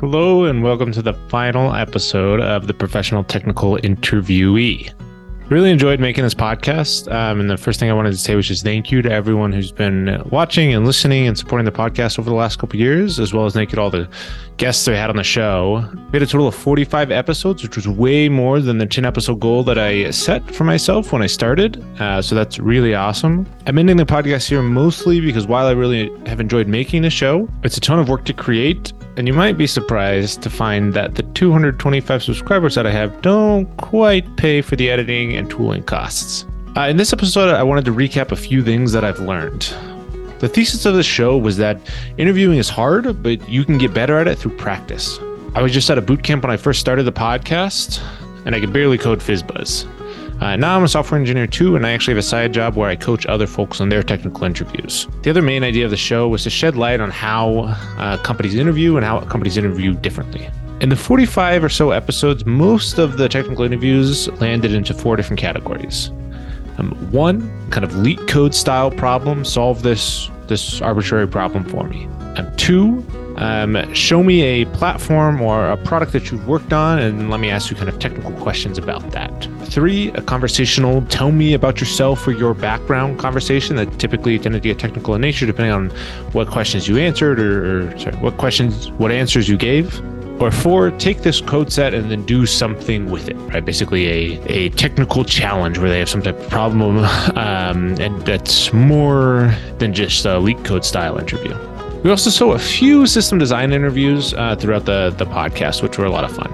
Hello, and welcome to the final episode of the Professional Technical Interviewee. Really enjoyed making this podcast. And the first thing I wanted to say was just thank you to everyone who's been watching and listening and supporting the podcast over the last couple of years, as well as thank you to all the guests that we had on the show. We had a total of 45 episodes, which was way more than the 10 episode goal that I set for myself when I started. So that's really awesome. I'm ending the podcast here mostly because while I really have enjoyed making the show, it's a ton of work to create. And you might be surprised to find that the 225 subscribers that I have don't quite pay for the editing and tooling costs. In this episode, I wanted to recap a few things that I've learned. The thesis of the show was that interviewing is hard, but you can get better at it through practice. I was just at a boot camp when I first started the podcast, and I could barely code FizzBuzz. Now I'm a software engineer too, and I actually have a side job where I coach other folks on their technical interviews. The other main idea of the show was to shed light on how companies interview and how companies interview differently. In the 45 or so episodes, most of the technical interviews landed into four different categories. One, kind of LeetCode style problem, solve this arbitrary problem for me. Two, show me a platform or a product that you've worked on and let me ask you kind of technical questions about that. Three, a conversational tell me about yourself or your background conversation that typically tended to get technical in nature depending on what questions you answered what answers you gave. Or four, take this code set and then do something with it, right? Basically a technical challenge where they have some type of problem and that's more than just a LeetCode style interview. We also saw a few system design interviews throughout the podcast, which were a lot of fun.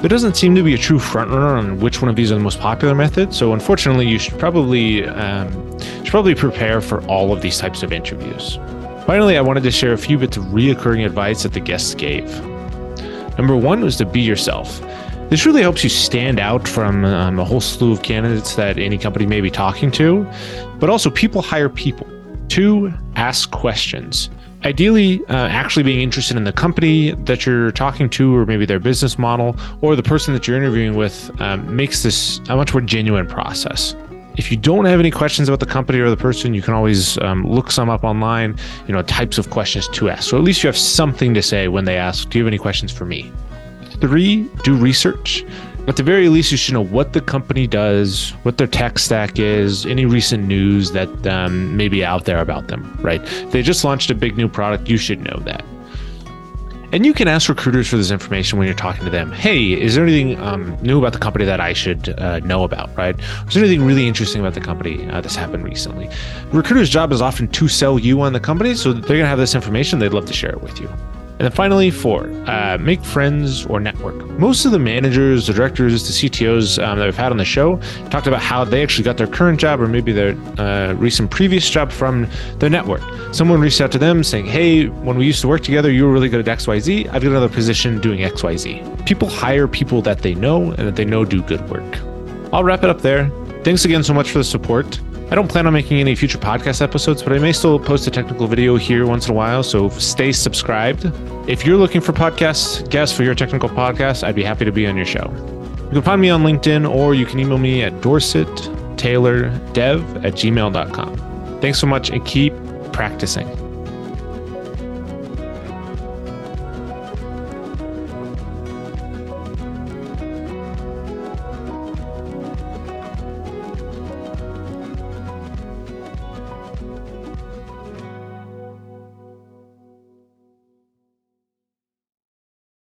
There doesn't seem to be a true front runner on which one of these are the most popular methods, so unfortunately, you should probably prepare for all of these types of interviews. Finally, I wanted to share a few bits of reoccurring advice that the guests gave. Number one was to be yourself. This really helps you stand out from a whole slew of candidates that any company may be talking to, but also people hire people. Two, ask questions. Ideally, actually being interested in the company that you're talking to or maybe their business model or the person that you're interviewing with makes this a much more genuine process. If you don't have any questions about the company or the person, you can always look some up online, types of questions to ask. So at least you have something to say when they ask, do you have any questions for me? Three, do research. At the very least, you should know what the company does, what their tech stack is, any recent news that may be out there about them, right? They just launched a big new product. You should know that. And you can ask recruiters for this information when you're talking to them. Hey, is there anything new about the company that I should know about, right? Is there anything really interesting about the company that's happened recently? Recruiter's job is often to sell you on the company, so they're going to have this information. They'd love to share it with you. And then finally, four, make friends or network. Most of the managers, the directors, the CTOs that we've had on the show talked about how they actually got their current job or maybe their recent previous job from their network. Someone reached out to them saying, hey, when we used to work together, you were really good at XYZ. I've got another position doing XYZ. People hire people that they know and that they know do good work. I'll wrap it up there. Thanks again so much for the support. I don't plan on making any future podcast episodes, but I may still post a technical video here once in a while, so stay subscribed. If you're looking for podcast guests for your technical podcast, I'd be happy to be on your show. You can find me on LinkedIn, or you can email me at dorsetttaylordev@gmail.com. Thanks so much, and keep practicing.